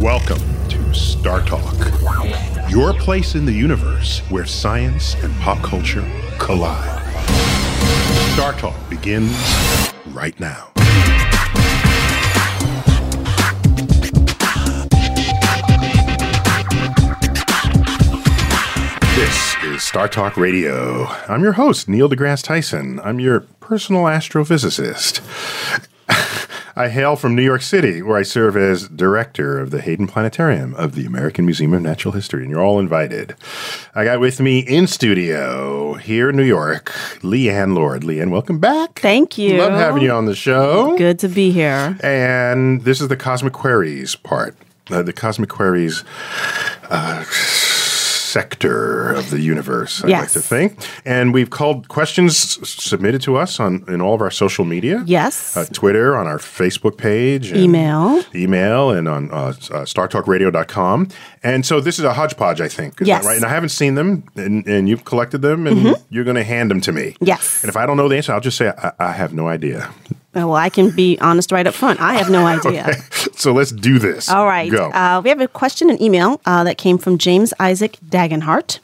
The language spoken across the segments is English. Welcome to Star Talk, your place in the universe where science and pop culture collide. Star Talk begins right now. This is Star Talk Radio. I'm your host, Neil deGrasse Tyson. I'm your personal astrophysicist. I hail from New York City, where I serve as director of the Hayden Planetarium of the American Museum of Natural History, and you're all invited. I got with me in studio here in New York, Leighann Lord. Leighann, welcome back. Thank you. Love having you on the show. Good to be here. And this is the Cosmic Queries part. The Cosmic Queries sector of the universe, I'd like to think. And we've called questions submitted to us in all of our social media. Yes. Twitter, on our Facebook page. And email, and on startalkradio.com. And so this is a hodgepodge, I think. Is that right? And I haven't seen them, and you've collected them, and you're going to hand them to me. Yes. And if I don't know the answer, I'll just say, I have no idea. Well, I can be honest right up front. I have no idea. Okay. So let's do this. All right. Go. We have a question and email that came from James Isaac Dagenhart.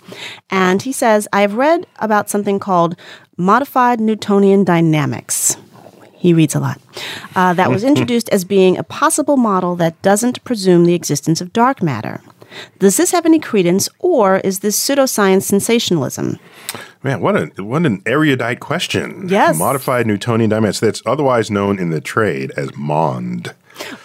And he says, I have read about something called Modified Newtonian Dynamics. He reads a lot. That was introduced as being a possible model that doesn't presume the existence of dark matter. Does this have any credence, or is this pseudoscience sensationalism? Man, what an erudite question. Yes. Modified Newtonian Dynamics. That's otherwise known in the trade as MOND.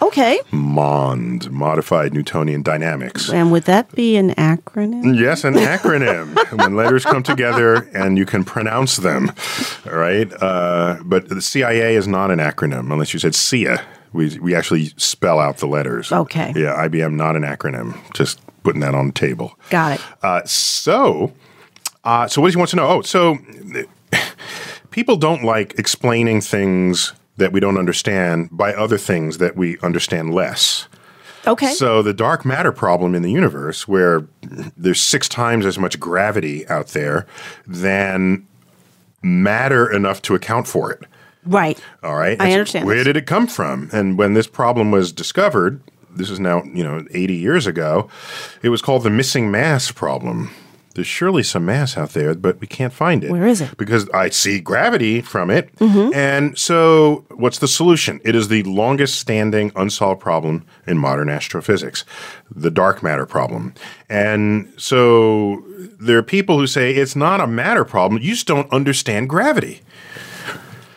Okay. MOND, Modified Newtonian Dynamics. And would that be an acronym? Yes, an acronym. When letters come together and you can pronounce them, all right? But the CIA is not an acronym, unless you said CIA. We actually spell out the letters. Okay. Yeah, IBM, not an acronym. Just putting that on the table. Got it. So what does he want to know? Oh, so people don't like explaining things that we don't understand by other things that we understand less. Okay. So the dark matter problem in the universe, where there's 6 times as much gravity out there than matter enough to account for it. Right. All right. I understand. Where did it come from? And when this problem was discovered, this is now, 80 years ago, it was called the missing mass problem. There's surely some mass out there, but we can't find it. Where is it? Because I see gravity from it. Mm-hmm. And so what's the solution? It is the longest standing unsolved problem in modern astrophysics, the dark matter problem. And so there are people who say it's not a matter problem. You just don't understand gravity.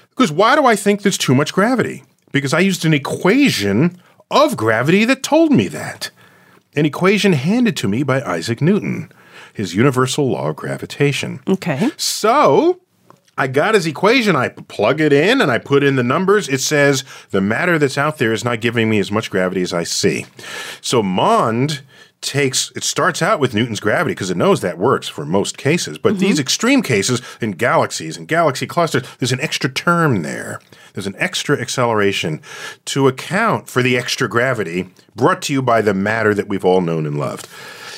Because why do I think there's too much gravity? Because I used an equation of gravity that told me that. An equation handed to me by Isaac Newton, his universal law of gravitation. Okay. So I got his equation. I plug it in and I put in the numbers. It says the matter that's out there is not giving me as much gravity as I see. So MOND starts out with Newton's gravity because it knows that works for most cases. But these extreme cases in galaxies and galaxy clusters, there's an extra term there. There's an extra acceleration to account for the extra gravity brought to you by the matter that we've all known and loved.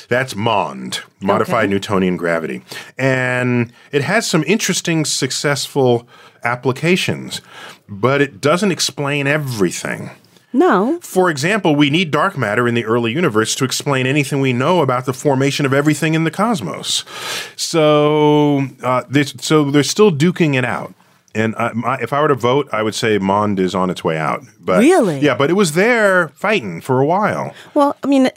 That's MOND, Modified Newtonian Gravity. And it has some interesting, successful applications, but it doesn't explain everything. No. For example, we need dark matter in the early universe to explain anything we know about the formation of everything in the cosmos. So they're still duking it out. And if I were to vote, I would say MOND is on its way out. But, really? Yeah, but it was there fighting for a while. Well, I mean,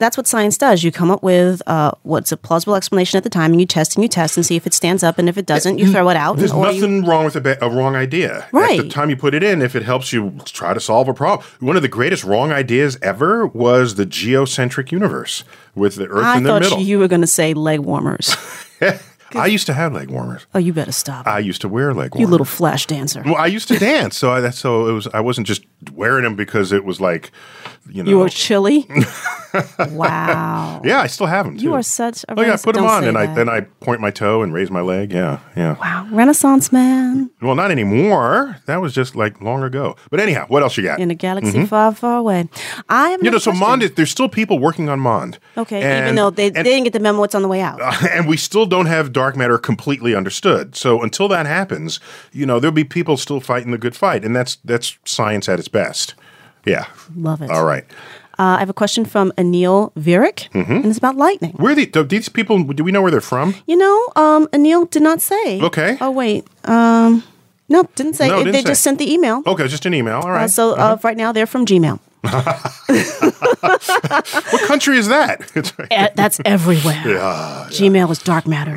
that's what science does. You come up with what's a plausible explanation at the time, and you test and see if it stands up, and if it doesn't, you throw it out. There's nothing wrong with a wrong idea. Right. At the time you put it in, if it helps you try to solve a problem. One of the greatest wrong ideas ever was the geocentric universe with the Earth in the middle. I thought you were going to say leg warmers. I used to have leg warmers. Oh, you better stop. I used to wear leg warmers. You little flash dancer. Well, I used to dance, I wasn't just wearing them because it was like, You were chilly? Wow. Yeah, I still have them, too. You are such a Renaissance. I put them on, and I point my toe and raise my leg. Yeah. Wow, Renaissance man. Well, not anymore. That was just, long ago. But anyhow, what else you got? In a galaxy far, far away. I have so MOND, there's still people working on MOND. Okay, even though they didn't get the memo, it's on the way out. And we still don't have dark matter completely understood. So until that happens, there'll be people still fighting the good fight, and that's science at its best. Yeah. Love it. All right. I have a question from Anil Virick, and it's about lightning. Where are these people? Do we know where they're from? You know, Anil did not say. Okay. Oh, wait. No, didn't say. No, didn't they say. Just sent the email. Okay, just an email. All right. Right now, they're from Gmail. What country is that? That's everywhere. Yeah, Gmail is dark matter.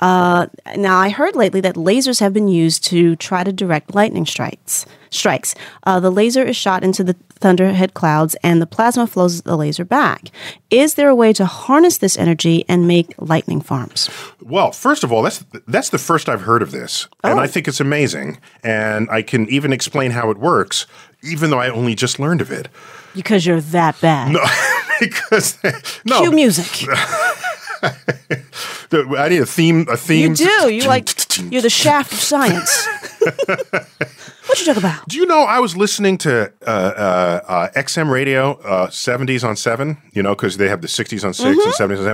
Now, I heard lately that lasers have been used to try to direct lightning strikes. The laser is shot into the thunderhead clouds, and the plasma flows the laser back. Is there a way to harness this energy and make lightning farms? Well, first of all, that's the first I've heard of this, and I think it's amazing. And I can even explain how it works, even though I only just learned of it. Because you're that bad. No, because... No. Cue music. I need a theme. You do. You're the shaft of science. What you talk about? Do you know I was listening to XM radio, 70s on 7, you know, because they have the 60s on 6 and 70s on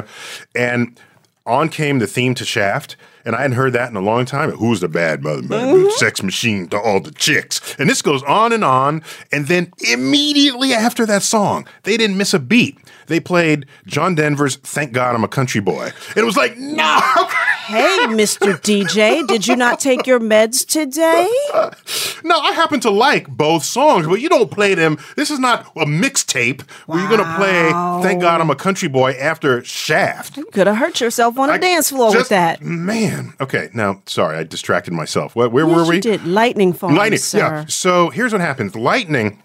7. And on came the theme to Shaft. And I hadn't heard that in a long time. Who's the bad mother? Sex machine to all the chicks. And this goes on. And then immediately after that song, they didn't miss a beat. They played John Denver's Thank God I'm a Country Boy. And it was like, no. Hey, Mr. DJ, did you not take your meds today? No, I happen to like both songs, but you don't play them. This is not a mixtape where you're going to play Thank God I'm a Country Boy after Shaft. You could have hurt yourself on a dance floor with that. Man. Okay, now, sorry, I distracted myself. Where were we? You did lightning farms, sir. Yeah. So here's what happens. Lightning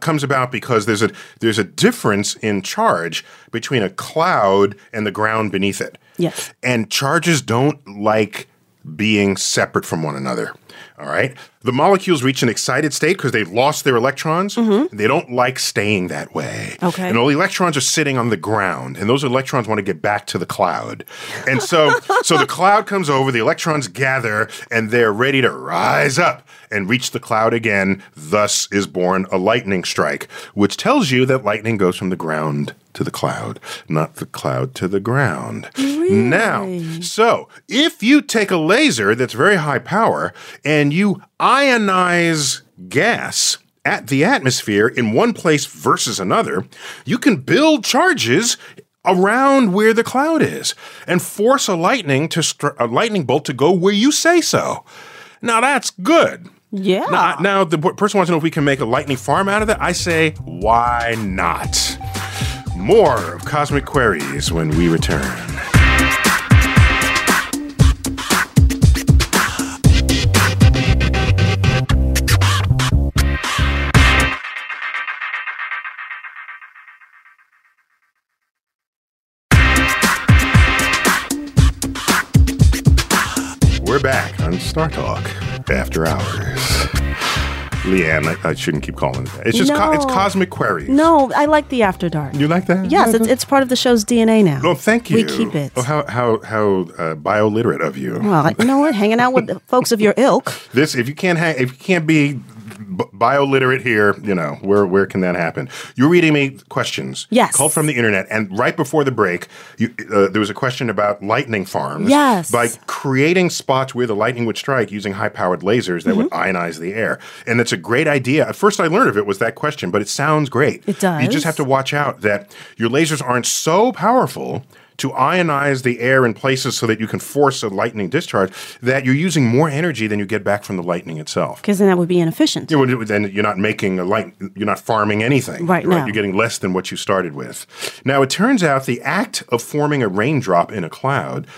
comes about because there's a difference in charge between a cloud and the ground beneath it. Yes. And charges don't like being separate from one another. All right? The molecules reach an excited state because they've lost their electrons. They don't like staying that way. Okay. And all the electrons are sitting on the ground, and those electrons want to get back to the cloud. And so the cloud comes over, the electrons gather, and they're ready to rise up and reach the cloud again. Thus is born a lightning strike, which tells you that lightning goes from the ground to the cloud, not the cloud to the ground. Really? Now, so if you take a laser that's very high power and you ionize gas at the atmosphere in one place versus another, you can build charges around where the cloud is and force a lightning bolt to go where you say so. Now, that's good. Yeah. Now, the person wants to know if we can make a lightning farm out of that. I say, why not? More of Cosmic Queries when we return. We're back on Star Talk After Hours. Leighann, I shouldn't keep calling it that. It's just it's Cosmic Queries. No, I like the After Dark. You like that? Yes, it's part of the show's DNA now. Oh, thank you. We keep it. Oh, how bio-literate of you. Well, you know what? Hanging out with the folks of your ilk. If you can't be bio-literate here, you know, where can that happen? You're reading me questions. Yes. Called from the internet. And right before the break, there was a question about lightning farms. Yes. By creating spots where the lightning would strike using high-powered lasers that would ionize the air. And it's a great idea. At first I learned of it was that question, but it sounds great. It does. You just have to watch out that your lasers aren't so powerful to ionize the air in places so that you can force a lightning discharge, that you're using more energy than you get back from the lightning itself. Because then that would be inefficient. Then you're not making you're not farming anything. Right now. You're getting less than what you started with. Now, it turns out the act of forming a raindrop in a cloud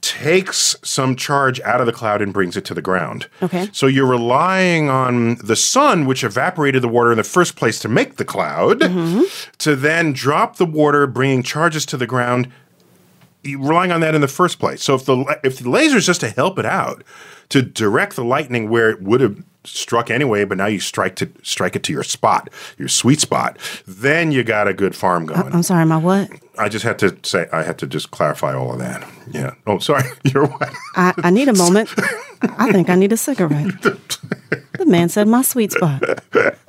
takes some charge out of the cloud and brings it to the ground. Okay. So you're relying on the sun, which evaporated the water in the first place to make the cloud, to then drop the water, bringing charges to the ground, relying on that in the first place. So if the laser is just to help it out, to direct the lightning where it would have struck anyway, but now you strike it to your spot, your sweet spot, then you got a good farm going. I'm sorry, my what? I had to just clarify all of that. Yeah. Oh, sorry. You're what? I need a moment. I think I need a cigarette. The man said my sweet spot.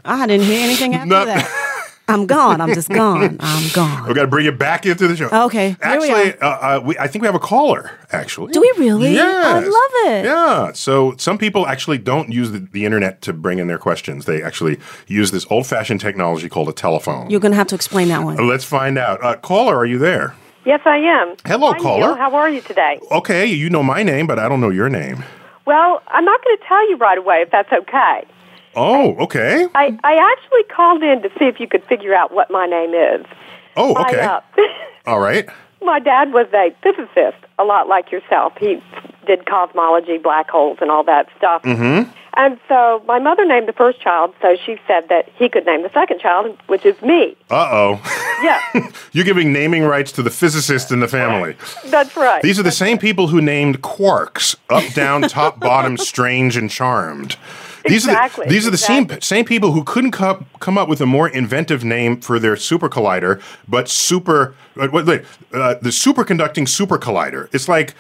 I didn't hear anything after that. I'm gone. I'm just gone. I'm gone. We've got to bring it back into the show. Okay. Actually, I think we have a caller, actually. Do we really? Yeah. I love it. Yeah. So some people actually don't use the internet to bring in their questions. They actually use this old-fashioned technology called a telephone. You're going to have to explain that one. Let's find out. Caller, are you there? Yes, I am. Hello, caller. Neil. How are you today? Okay. You know my name, but I don't know your name. Well, I'm not going to tell you right away if that's okay. Oh, okay. I actually called in to see if you could figure out what my name is. Oh, okay. All right. My dad was a physicist, a lot like yourself. He did cosmology, black holes, and all that stuff. Mm-hmm. And so my mother named the first child, so she said that he could name the second child, which is me. Uh-oh. Yeah. You're giving naming rights to the physicist in the family. That's right. These are the same people who named quarks up, down, top, bottom, strange, and charmed. These are the same people who couldn't come up with a more inventive name for their super collider, but the superconducting super collider. It's like,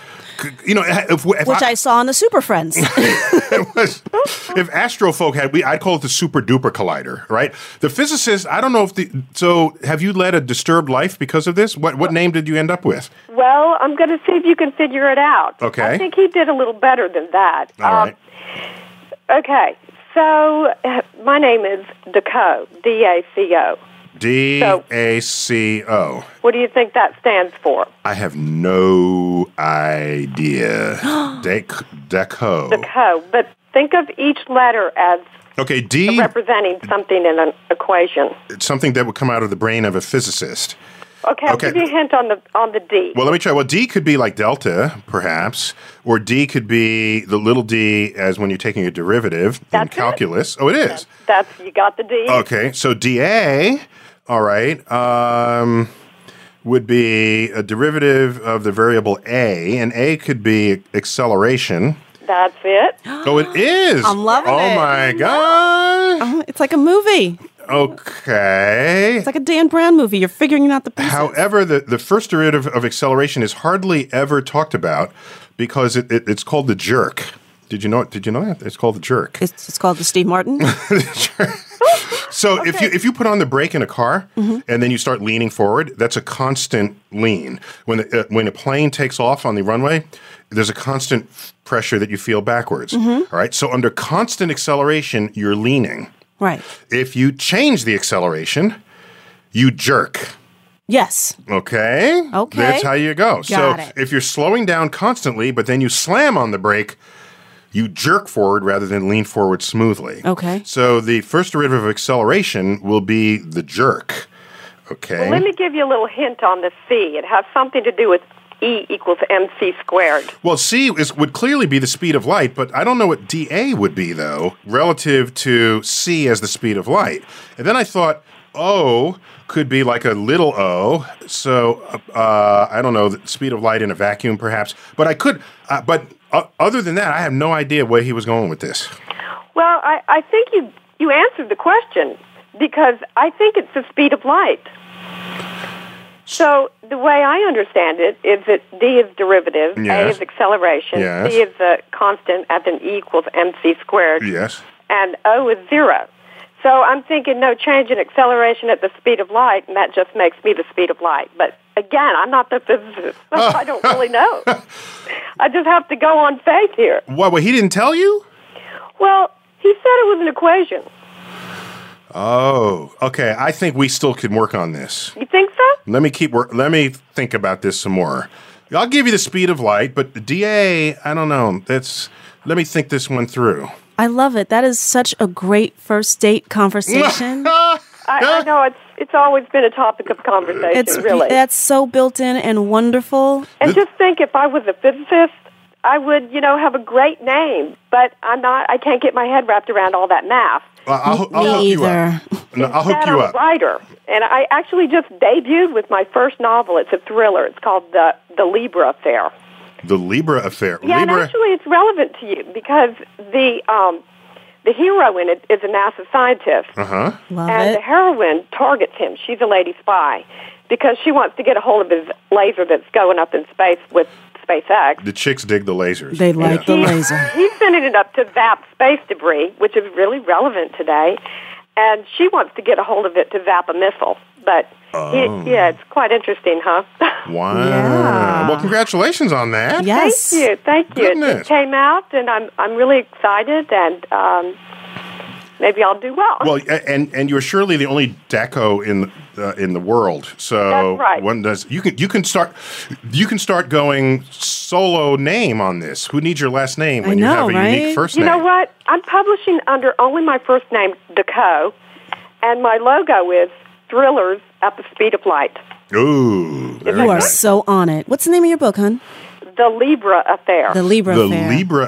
you know, which I saw on the Super Friends. If Astrofolk had, I'd call it the super duper collider, right? The physicist, I don't know if so have you led a disturbed life because of this? What name did you end up with? Well, I'm going to see if you can figure it out. Okay. I think he did a little better than that. All right. Okay, so my name is Deco, D-A-C-O. D-A-C-O. So, what do you think that stands for? I have no idea. Deco. Deco, but think of each letter as D representing something in an equation. It's something that would come out of the brain of a physicist. Okay, I'll give you a hint on the D. Well, let me try. Well, D could be like delta, perhaps, or D could be the little d as when you're taking a derivative in calculus. It. Oh, it is. That's you got the D. Okay, so DA, all right, would be a derivative of the variable A, and A could be acceleration. That's it. Oh, it is. I'm loving it. Oh, my God. Oh, it's like a movie. Okay. It's like a Dan Brown movie. You're figuring out the pieces. However, the first derivative of acceleration is hardly ever talked about because it's called the jerk. Did you know that? It's called the jerk. It's called the Steve Martin. The jerk. So okay. if you put on the brake in a car and then you start leaning forward, that's a constant lean. When a plane takes off on the runway, there's a constant pressure that you feel backwards. Mm-hmm. All right. So under constant acceleration, you're leaning. Right. If you change the acceleration, you jerk. Yes. Okay. That's how you go. Got it. If you're slowing down constantly, but then you slam on the brake, you jerk forward rather than lean forward smoothly. Okay. So the first derivative of acceleration will be the jerk. Okay. Well, let me give you a little hint on the C. It has something to do with E equals MC squared. Well, C would clearly be the speed of light, but I don't know what DA would be, though, relative to C as the speed of light. And then I thought O could be like a little o, so I don't know, the speed of light in a vacuum, perhaps. But I could, but other than that, I have no idea where he was going with this. Well, I think you answered the question, because I think it's the speed of light. So the way I understand it is that D is derivative, yes. A is acceleration, yes. C is the constant as in E equals MC squared, yes. And O is 0. So I'm thinking no change in acceleration at the speed of light, and that just makes me the speed of light. But again, I'm not the physicist. I don't really know. I just have to go on faith here. What, he didn't tell you? Well, he said it was an equation. Oh, okay. I think we still can work on this. You think so? Let me think about this some more. I'll give you the speed of light, but the DA, I don't know. Let me think this one through. I love it. That is such a great first date conversation. I know it's always been a topic of conversation. Really, that's so built in and wonderful. And just think, if I was a physicist, I would, have a great name, but I'm not. I can't get my head wrapped around all that math. I'll hook you up. No, I'll hook you up. I'm a writer, and I actually just debuted with my first novel. It's a thriller. It's called The Libra Affair. The Libra Affair. Yeah, Libra. And actually, it's relevant to you because the hero in it is a NASA scientist, and the heroine targets him. She's a lady spy because she wants to get a hold of his laser that's going up in space with SpaceX. The chicks dig the lasers. They like the laser. He's sending it up to zap space debris, which is really relevant today. and she wants to get a hold of it to vap a missile. But yeah, it's quite interesting, huh? Wow. Yeah. Well, congratulations on that. Yes. Thank you. Thank you. Goodness. It came out, and I'm really excited, and maybe I'll do well. Well, and you're surely the only Deco in the world. So that's right. One does you can start going solo name on this. Who needs your last name when you have a unique first name? You know what? I'm publishing under only my first name, Deco, and my logo is Thrillers at the Speed of Light. Ooh. You are so on it. What's the name of your book, hon? The Libra Affair. The Libra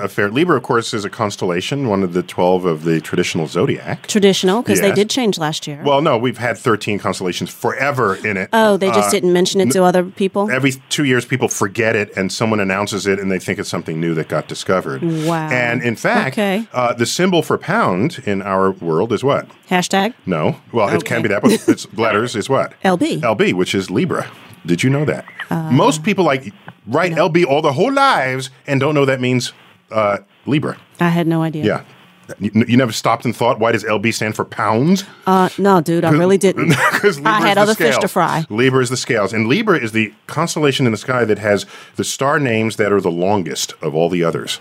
Affair. Libra, of course, is a constellation, one of the 12 of the traditional zodiac. Traditional, because they did change last year. Well, no, we've had 13 constellations forever in it. Oh, they just didn't mention it to other people? Every 2 years, people forget it, and someone announces it, and they think it's something new that got discovered. Wow. And, in fact, the symbol for pound in our world is what? Hashtag? No. Well, it can be that, but it's letters is what? LB. LB, which is Libra. Did you know that? Most people LB all their whole lives and don't know that means Libra. I had no idea. Yeah. You never stopped and thought, why does LB stand for pounds? No, dude, I really didn't. I had other fish to fry. Libra is the scales. And Libra is the constellation in the sky that has the star names that are the longest of all the others.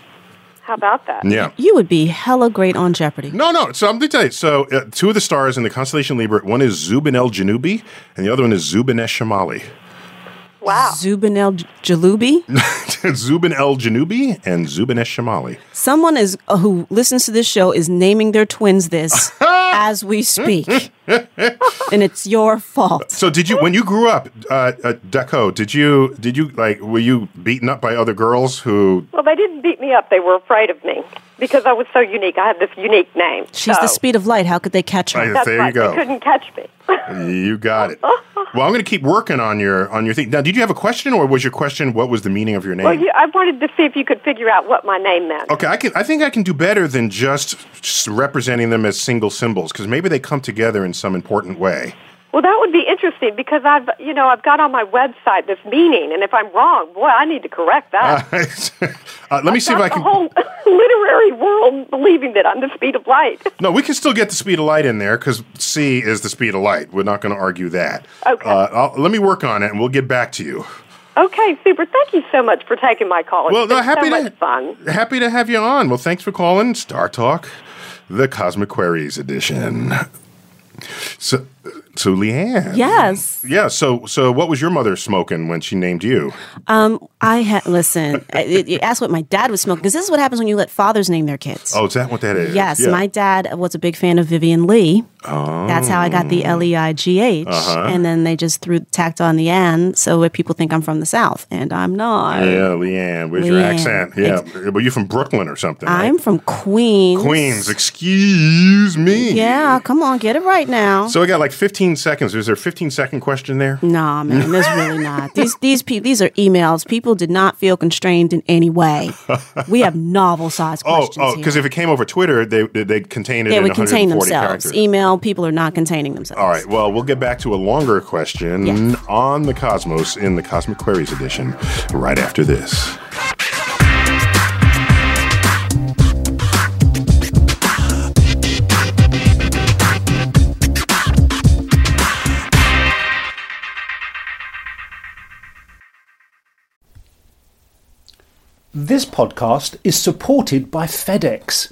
How about that? Yeah. You would be hella great on Jeopardy. No. So I'm going to tell you. So two of the stars in the constellation Libra, one is Zubenelgenubi and the other one is Zubeneschamali. Wow. Zubenelgenubi? Zubenelgenubi and Zubeneschamali. Someone who listens to this show is naming their twins this as we speak. And it's your fault. So when you grew up, Deco, were you beaten up by other girls who... Well, they didn't beat me up. They were afraid of me because I was so unique. I had this unique name. She's the speed of light. How could they catch her? That's there right. You go. They couldn't catch me. You got it. Well, I'm going to keep working on your thing. Now, did you have a question, or was your question what was the meaning of your name? Well, I wanted to see if you could figure out what my name meant. Okay, I think I can do better than just representing them as single symbols, because maybe they come together in some important way. Well, that would be interesting because I've got on my website this meaning, and if I'm wrong, boy, I need to correct that. Let me see if I can. The whole literary world believing that I'm the speed of light. No, we can still get the speed of light in there because C is the speed of light. We're not going to argue that. Okay. Let me work on it, and we'll get back to you. Okay, super. Thank you so much for taking my call. Well, happy to have you on. Well, thanks for calling Star Talk, the Cosmic Queries edition. So Leighann. Yes. Yeah. So what was your mother smoking when she named you? Listen. You asked what my dad was smoking because this is what happens when you let fathers name their kids. Oh, is that what that is? Yes. Yeah. My dad was a big fan of Vivian Leigh. Oh. That's how I got the Leigh, and then they just tacked on the "an," so people think I'm from the South, and I'm not. Yeah, Leighann. Where's your accent? Yeah, but you're from Brooklyn or something. I'm from Queens. Queens. Excuse me. Yeah. Come on, get it right now. So I got like 15. Seconds. Is there a 15-second question there? No, man, there's really not. These are emails. People did not feel constrained in any way. We have novel-sized questions. Oh, because if it came over Twitter, they contained it in 140 characters. They would contain themselves. Email, people are not containing themselves. All right, well, we'll get back to a longer question on the cosmos in the Cosmic Queries edition right after this. This podcast is supported by FedEx.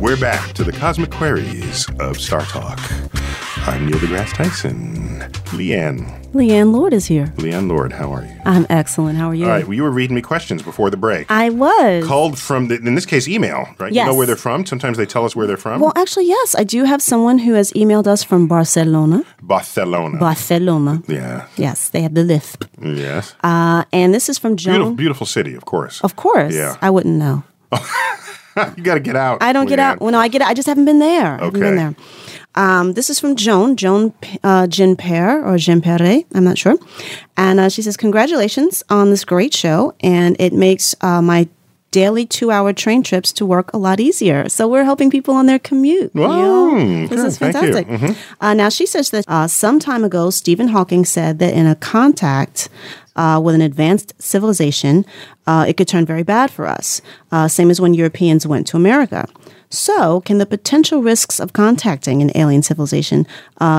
We're back to the Cosmic Queries of Star Talk. I'm Neil deGrasse Tyson. Leighann Lord is here. Leighann Lord, how are you? I'm excellent. How are you? All right. Well, you were reading me questions before the break. I was. Called from, in this case, email, right? Yes. You know where they're from? Sometimes they tell us where they're from. Well, actually, yes. I do have someone who has emailed us from Barcelona. Yeah. Yes. They had the lift. Yes. And this is from Joan. Beautiful city, of course. Of course. Yeah. I wouldn't know. You got to get out. I don't get out. Well, no, I get out. I just haven't been there. Okay. This is from Joan Ginpere or Ginpere, I'm not sure. And she says, congratulations on this great show. And it makes my daily 2-hour train trips to work a lot easier. So we're helping people on their commute. Wow. This is fantastic. Mm-hmm. Now, she says that some time ago, Stephen Hawking said that in a contact with an advanced civilization, it could turn very bad for us, same as when Europeans went to America. So can the potential risks of contacting an alien civilization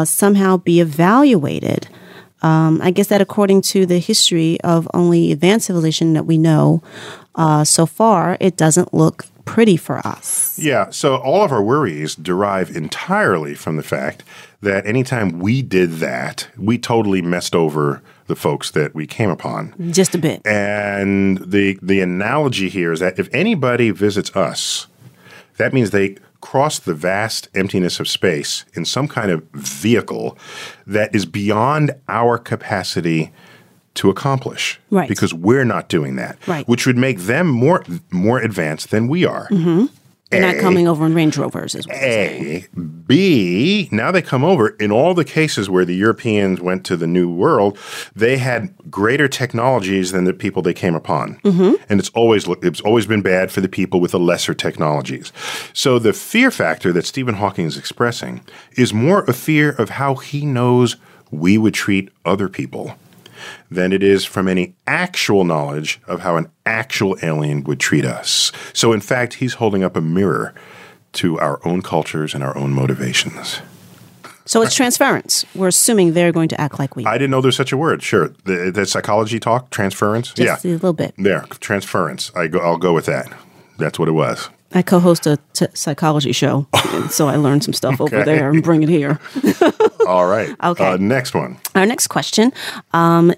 somehow be evaluated? I guess that according to the history of only advanced civilization that we know so far, it doesn't look pretty for us. Yeah, so all of our worries derive entirely from the fact that anytime we did that, we totally messed over the folks that we came upon. Just a bit. And the analogy here is that if anybody visits us, that means they cross the vast emptiness of space in some kind of vehicle that is beyond our capacity to accomplish. Right. Because we're not doing that. Right. Which would make them more advanced than we are. Mm-hmm. They're not coming over in Range Rovers as well. A. B, now they come over. In all the cases where the Europeans went to the New World, they had greater technologies than the people they came upon. Mm-hmm. And it's always been bad for the people with the lesser technologies. So the fear factor that Stephen Hawking is expressing is more a fear of how he knows we would treat other people than it is from any actual knowledge of how an actual alien would treat us. So, in fact, he's holding up a mirror to our own cultures and our own motivations. So it's transference. We're assuming they're going to act like we. I didn't know there's such a word. Sure. The psychology talk, transference. Just a little bit. There, transference. I'll go with that. That's what it was. I co-host a psychology show, and so I learned some stuff over there and bring it here. All right. Okay. Next one. Our next question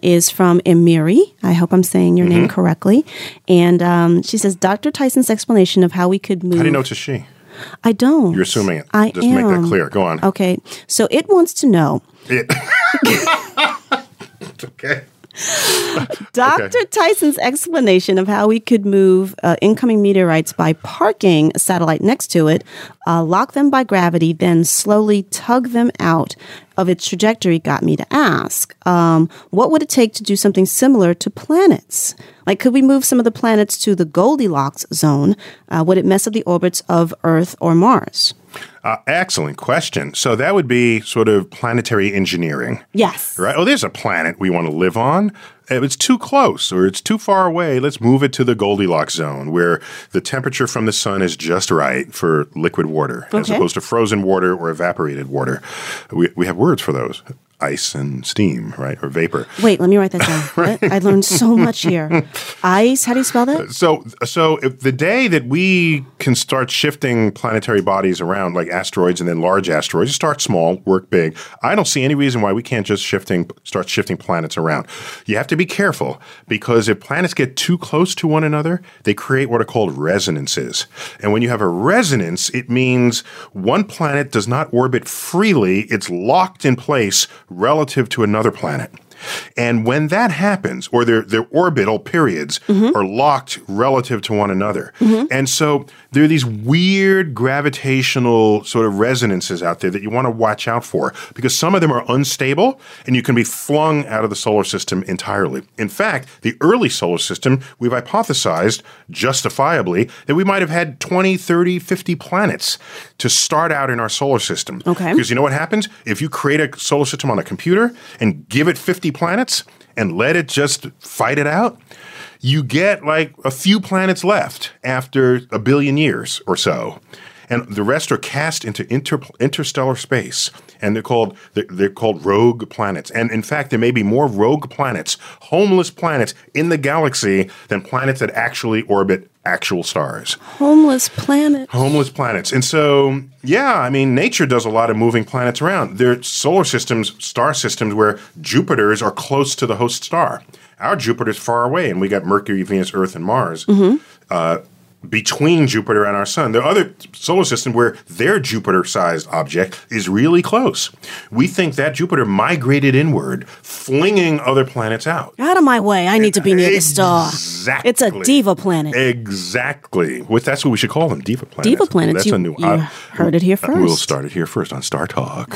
is from Amiri. I hope I'm saying your name correctly. And she says, Dr. Tyson's explanation of how we could move. How do you know it's a she? I don't. You're assuming it. I Just am. Make that clear. Go on. Okay. So it wants to know. Okay. Dr. Tyson's explanation of how we could move incoming meteorites by parking a satellite next to it, lock them by gravity, then slowly tug them out of its trajectory got me to ask, what would it take to do something similar to planets? Like, could we move some of the planets to the Goldilocks zone? Would it mess up the orbits of Earth or Mars? Excellent question. So that would be sort of planetary engineering. Yes. Right? Oh, there's a planet we want to live on. If it's too close or it's too far away, let's move it to the Goldilocks zone where the temperature from the sun is just right for liquid water as opposed to frozen water or evaporated water. We have words for those. Ice and steam, right? Or vapor. Wait, let me write that down. Right? I learned so much here. Ice? How do you spell that? So if the day that we can start shifting planetary bodies around, like asteroids and then large asteroids, start small, work big, I don't see any reason why we can't just start shifting planets around. You have to be careful because if planets get too close to one another, they create what are called resonances. And when you have a resonance, it means one planet does not orbit freely. It's locked in place relative to another planet. And when that happens, or their orbital periods are locked relative to one another. And so there are these weird gravitational sort of resonances out there that you want to watch out for because some of them are unstable and you can be flung out of the solar system entirely. In fact, the early solar system, we've hypothesized justifiably that we might have had 20, 30, 50 planets to start out in our solar system. Okay. Because you know what happens? If you create a solar system on a computer and give it 50 planets and let it just fight it out, you get like a few planets left after a billion years or so. And the rest are cast into interstellar space, and they're called rogue planets. And in fact, there may be more rogue planets, homeless planets in the galaxy than planets that actually orbit actual stars. Homeless planets. And so, yeah, I mean, nature does a lot of moving planets around. There are solar systems, star systems where Jupiters are close to the host star. Our Jupiter's far away, and we got Mercury, Venus, Earth, and Mars. Between Jupiter and our sun. The other solar system where their Jupiter-sized object is really close. We think that Jupiter migrated inward, flinging other planets out. Out of my way. I need to be near the star. Exactly. It's a diva planet. Exactly. That's what we should call them, diva planets. Diva planets. That's a new, you heard it here first. We'll start it here first on Star Talk.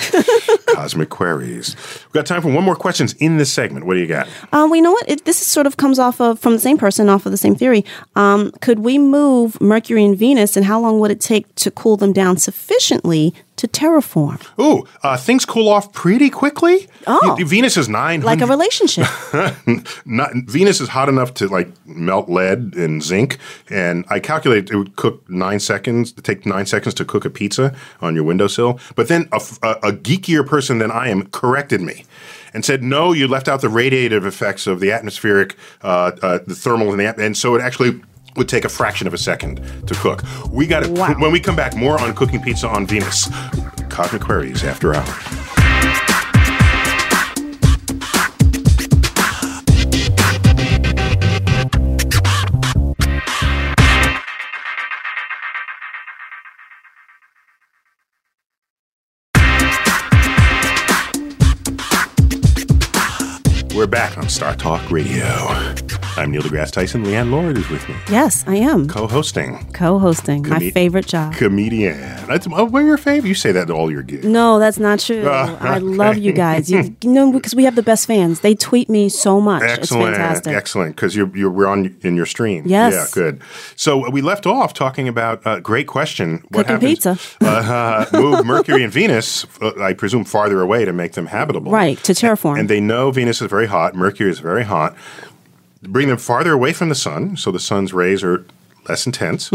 Cosmic Queries. We've got time for one more questions in this segment. What do you got? Well, you know what? This sort of comes from the same person, off of the same theory. Could we move Mercury and Venus, and how long would it take to cool them down sufficiently to terraform? Ooh, things cool off pretty quickly. Oh. Venus is 900. Like a relationship. Venus is hot enough to like melt lead and zinc, and I calculate it would take 9 seconds to cook a pizza on your windowsill. But then a geekier person than I am corrected me and said, no, you left out the radiative effects of the atmospheric, the thermal, and so it actually would take a fraction of a second to cook. We got it. Wow. When we come back, more on cooking pizza on Venus. Cosmic Queries after hours. We're back on Star Talk Radio. I'm Neil deGrasse Tyson. Leighann Lord is with me. Yes, I am. Co-hosting. My favorite job. Comedian. We're your favorite? You say that to all your gigs. No, that's not true. Okay. I love you guys. You know, because we have the best fans. They tweet me so much. Excellent. It's fantastic. Excellent, because we're on in your stream. Yes. Yeah, good. So we left off talking about a great question. What happens? Cooking pizza. Move Mercury and Venus, I presume, farther away to make them habitable. Right, to terraform. And they know Venus is very hot. Mercury is very hot. Bring them farther away from the sun, so the sun's rays are less intense,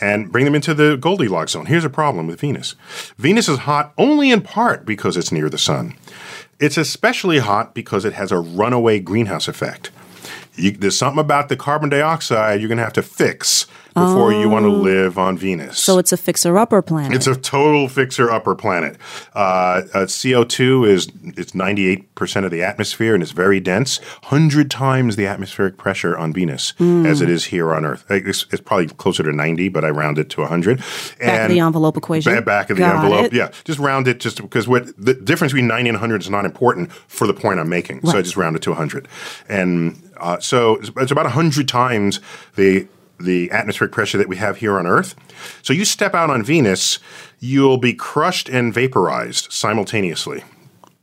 and bring them into the Goldilocks zone. Here's a problem with Venus. Venus is hot only in part because it's near the sun. It's especially hot because it has a runaway greenhouse effect. There's something about the carbon dioxide you're going to have to fix before you want to live on Venus. So it's a fixer-upper planet. It's a total fixer-upper planet. CO2 it's 98% of the atmosphere and it's very dense, 100 times the atmospheric pressure on Venus as it is here on Earth. It's probably closer to 90, but I round it to 100. Back of the envelope equation. Back of the envelope, yeah. Just round it just because the difference between 90 and 100 is not important for the point I'm making. Right. So I just round it to 100. And so it's about 100 times the atmospheric pressure that we have here on Earth. So you step out on Venus, you'll be crushed and vaporized simultaneously.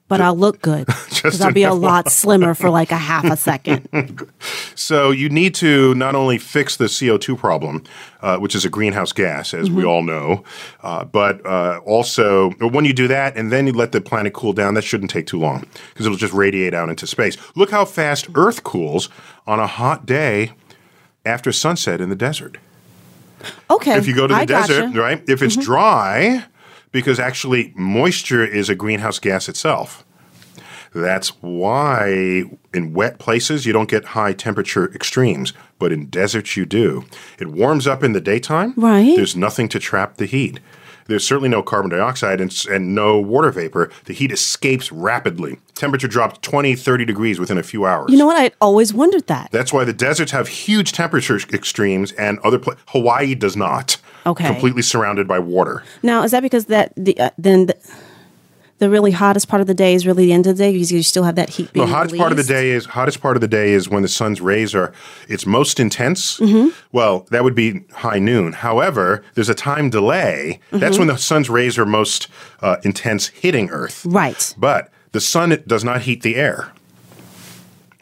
But I'll look good because I'll be a lot slimmer for like a half a second. So you need to not only fix the CO2 problem, which is a greenhouse gas, as we all know, but also when you do that and then you let the planet cool down, that shouldn't take too long because it'll just radiate out into space. Look how fast Earth cools on a hot day after sunset in the desert. Okay, if you go to the desert, gotcha. Right? If it's dry, because actually moisture is a greenhouse gas itself. That's why in wet places you don't get high temperature extremes, but in deserts you do. It warms up in the daytime. Right. There's nothing to trap the heat. There's certainly no carbon dioxide and no water vapor. The heat escapes rapidly. Temperature drops 20, 30 degrees within a few hours. You know what? I'd always wondered that. That's why the deserts have huge temperature extremes and other places. Hawaii does not. Okay. Completely surrounded by water. Now, is that because the really hottest part of the day is really the end of the day because you still have that heat being hottest part of the day is when the sun's rays are it's most intense. Mm-hmm. Well, that would be high noon. However, there's a time delay. Mm-hmm. That's when the sun's rays are most intense hitting Earth. Right. But the sun does not heat the air.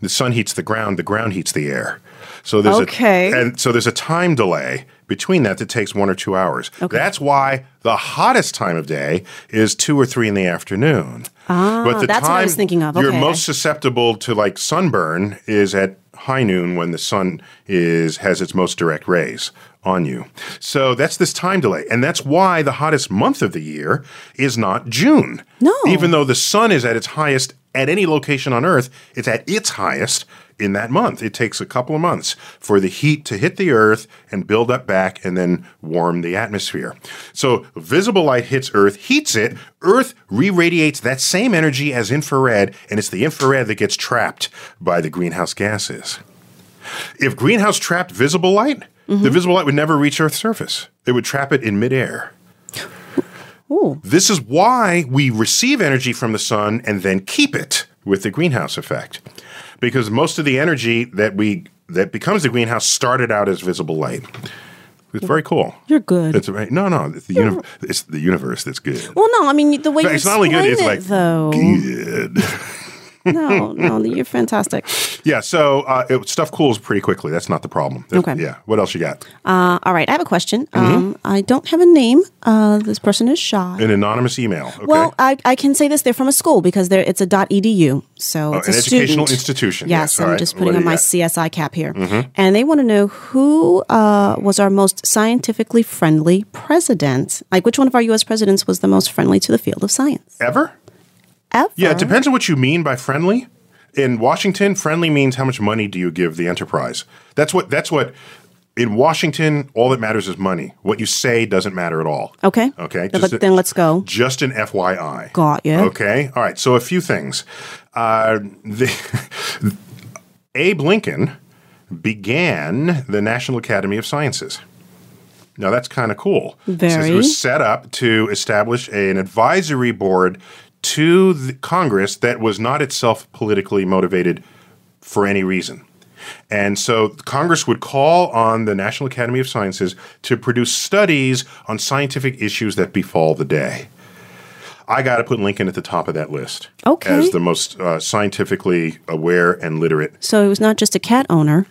The sun heats the ground heats the air. So there's a time delay between that takes 1 or 2 hours. Okay. That's why the hottest time of day is 2 or 3 in the afternoon. Ah, but the that's time what I was thinking of. Okay. You're most susceptible to like sunburn is at high noon when the sun has its most direct rays on you. So that's this time delay. And that's why the hottest month of the year is not June. No. Even though the sun is at its highest at any location on Earth, it's at its highest in that month. It takes a couple of months for the heat to hit the Earth and build up back and then warm the atmosphere. So visible light hits Earth, heats it. Earth re-radiates that same energy as infrared, and it's the infrared that gets trapped by the greenhouse gases. If greenhouse trapped visible light, mm-hmm. the visible light would never reach Earth's surface. It would trap it in midair. Ooh. This is why we receive energy from the sun and then keep it with the greenhouse effect. Because most of the energy that becomes the greenhouse started out as visible light. It's very cool. You're good. It's right. No. It's the universe that's good. Well, no. I mean, the way you explain it, though. Good. No, you're fantastic. Yeah, so stuff cools pretty quickly. That's not the problem. Okay. Yeah. What else you got? All right, I have a question. Mm-hmm. I don't have a name. This person is shy. An anonymous email. Okay. Well, I can say this. They're from a school because it's a .edu. So it's an educational institution. Yes, I'm just putting on my CSI cap here. Mm-hmm. And they want to know who was our most scientifically friendly president. Like, which one of our U.S. presidents was the most friendly to the field of science? Ever? Yeah, it depends on what you mean by friendly. In Washington, friendly means how much money do you give the enterprise. That's what in Washington, all that matters is money. What you say doesn't matter at all. Okay. Then let's go. Just an FYI. Got you. Okay. All right. So a few things. Abe Lincoln began the National Academy of Sciences. Now, that's kind of cool. Since it was set up to establish an advisory board to the Congress that was not itself politically motivated for any reason. And so Congress would call on the National Academy of Sciences to produce studies on scientific issues that befall the day. I got to put Lincoln at the top of that list as the most scientifically aware and literate. So he was not just a cat owner.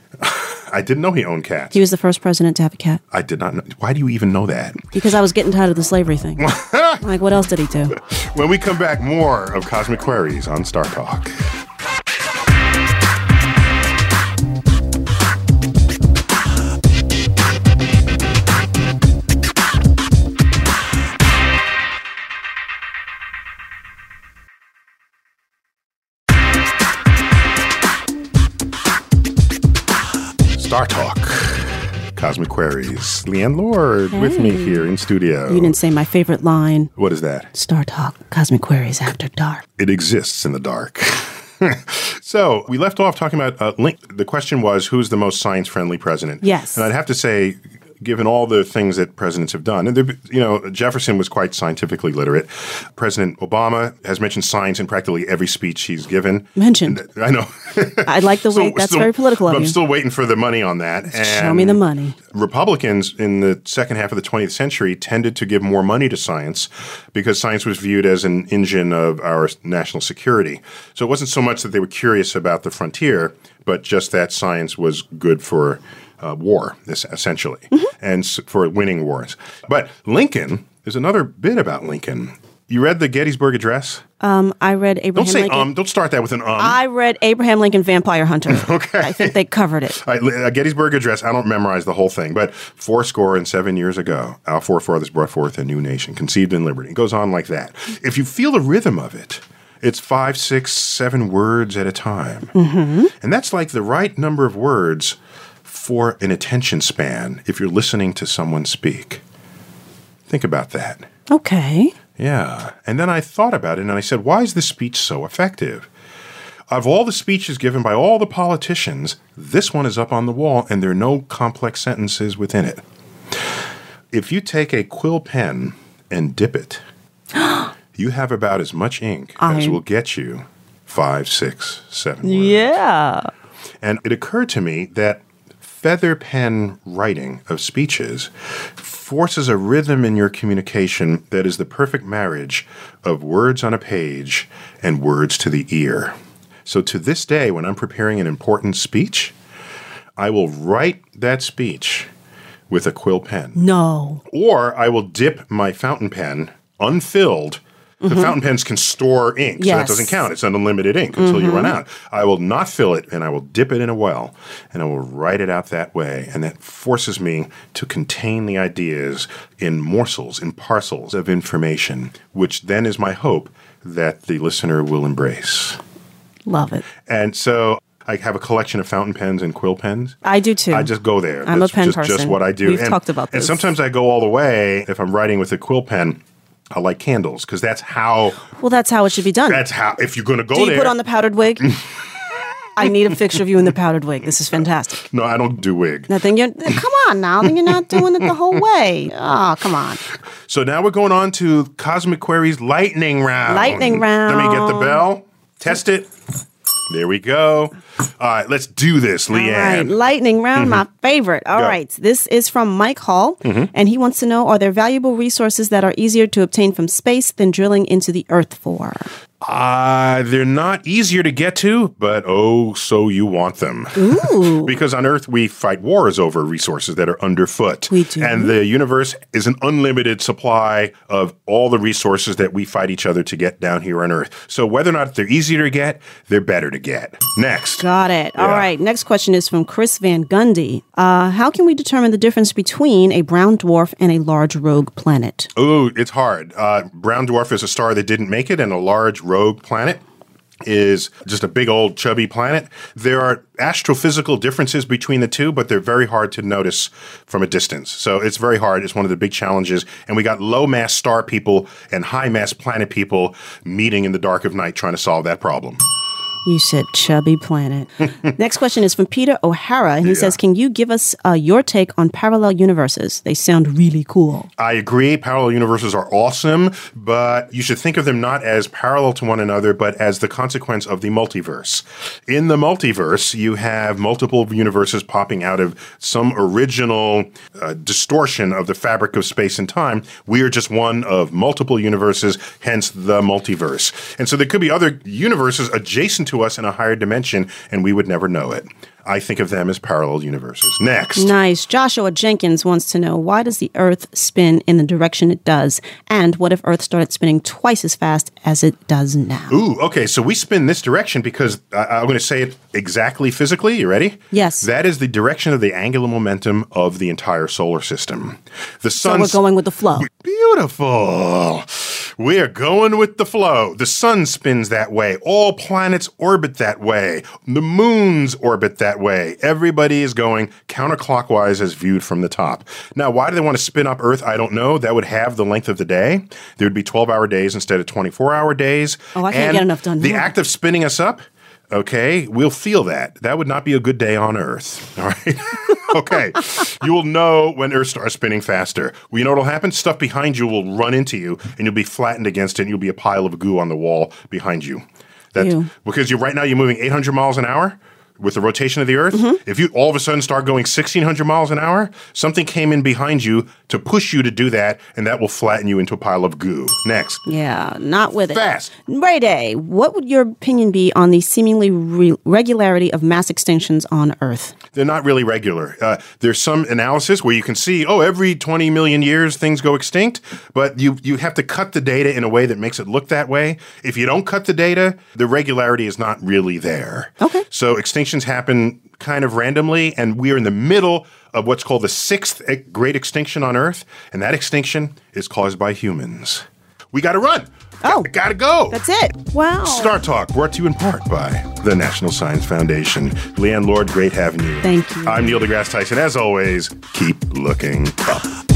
I didn't know he owned cats. He was the first president to have a cat. I did not know. Why do you even know that? Because I was getting tired of the slavery thing. Like, what else did he do? When we come back, more of Cosmic Queries on Star Talk. Star Talk, Cosmic Queries. Leighann Lord with me here in studio. You didn't say my favorite line. What is that? Star Talk, Cosmic Queries after dark. It exists in the dark. So we left off talking about Lincoln. The question was, who's the most science-friendly president? Yes. And I'd have to say, given all the things that presidents have done, and Jefferson was quite scientifically literate. President Obama has mentioned science in practically every speech he's given. I know. I like the way that's very political of you. I'm still waiting for the money on that. Show me the money. Republicans in the second half of the 20th century tended to give more money to science because science was viewed as an engine of our national security. So it wasn't so much that they were curious about the frontier, but just that science was good for war, essentially, mm-hmm. and for winning wars. But Lincoln, there's another bit about Lincoln. You read the Gettysburg Address? I read Abraham Lincoln. Don't say Don't start that with an I read Abraham Lincoln, Vampire Hunter. Okay. I think they covered it. All right, Gettysburg Address, I don't memorize the whole thing, but 70 years ago, our forefathers brought forth a new nation, conceived in liberty. It goes on like that. If you feel the rhythm of it, It's 5, 6, 7 words at a time. Mm-hmm. And that's like the right number of words for an attention span if you're listening to someone speak. Think about that. Okay. Yeah. And then I thought about it and I said, why is this speech so effective? Of all the speeches given by all the politicians, this one is up on the wall and there are no complex sentences within it. If you take a quill pen and dip it, you have about as much ink as will get you 5, 6, 7 words. Yeah. And it occurred to me that feather pen writing of speeches forces a rhythm in your communication that is the perfect marriage of words on a page and words to the ear. So to this day, when I'm preparing an important speech, I will write that speech with a quill pen. No. Or I will dip my fountain pen unfilled. The fountain pens can store ink, so that doesn't count. It's unlimited ink until you run out. I will not fill it, and I will dip it in a well, and I will write it out that way. And that forces me to contain the ideas in morsels, in parcels of information, which then is my hope that the listener will embrace. Love it. And so I have a collection of fountain pens and quill pens. I do too. I just go there. I'm a pen person. Just what I do. We've talked about this. And sometimes I go all the way, if I'm writing with a quill pen, I like candles, because that's how... Well, that's how it should be done. That's how... If you're going to go there... Do you put on the powdered wig? I need a picture of you in the powdered wig. This is fantastic. No, I don't do wig. No, then you're... Come on now. Then you're not doing it the whole way. Oh, come on. So now we're going on to Cosmic Queries lightning round. Lightning round. Let me get the bell. Test it. There we go. All right, let's do this, Leighann. All right, lightning round, my favorite. All right, this is from Mike Hall, and he wants to know, are there valuable resources that are easier to obtain from space than drilling into the Earth for? They're not easier to get to, but oh, so you want them. Ooh. Because on Earth, we fight wars over resources that are underfoot. We do. And the universe is an unlimited supply of all the resources that we fight each other to get down here on Earth. So whether or not they're easier to get, they're better to get. Next. Got it. Yeah. All right. Next question is from Chris Van Gundy. How can we determine the difference between a brown dwarf and a large rogue planet? Ooh, it's hard. Brown dwarf is a star that didn't make it, and a large rogue planet is just a big old chubby planet. There are astrophysical differences between the two, but they're very hard to notice from a distance. So it's very hard. It's one of the big challenges. And we got low mass star people and high mass planet people meeting in the dark of night trying to solve that problem. You said chubby planet. Next question is from Peter O'Hara. And he says, can you give us your take on parallel universes? They sound really cool. I agree. Parallel universes are awesome, but you should think of them not as parallel to one another, but as the consequence of the multiverse. In the multiverse, you have multiple universes popping out of some original distortion of the fabric of space and time. We are just one of multiple universes, hence the multiverse. And so there could be other universes adjacent to us in a higher dimension, and we would never know it. I think of them as parallel universes. Next. Nice. Joshua Jenkins wants to know, why does the Earth spin in the direction it does? And what if Earth started spinning twice as fast as it does now? Ooh, okay. So we spin this direction because, I'm going to say it exactly physically. You ready? Yes. That is the direction of the angular momentum of the entire solar system. The sun. So we're going with the flow. Beautiful. We are going with the flow. The sun spins that way. All planets orbit that way. The moons orbit that way. Everybody is going counterclockwise as viewed from the top. Now, why do they want to spin up Earth? I don't know. That would halve the length of the day. There would be 12-hour days instead of 24-hour days. Oh, I can't get enough done. The act of spinning us up, okay, we'll feel that. That would not be a good day on Earth. All right? Okay. You will know when Earth starts spinning faster. Well, you know what will happen? Stuff behind you will run into you, and you'll be flattened against it, and you'll be a pile of goo on the wall behind you. Because right now you're moving 800 miles an hour with the rotation of the Earth. Mm-hmm. If you all of a sudden start going 1,600 miles an hour, something came in behind you to push you to do that, and that will flatten you into a pile of goo. Next. Yeah, not with it. Fast. Ray Day, what would your opinion be on the seemingly regularity of mass extinctions on Earth? They're not really regular. There's some analysis where you can see, every 20 million years things go extinct, but you have to cut the data in a way that makes it look that way. If you don't cut the data, the regularity is not really there. Okay. So extinctions happen kind of randomly, and we are in the middle of what's called the 6th great extinction on Earth, and that extinction is caused by humans. We got to run. Oh. Gotta go. That's it. Wow. Star Talk, brought to you in part by the National Science Foundation. Leighann Lord, great having you. Thank you. I'm Neil deGrasse Tyson. As always, keep looking up.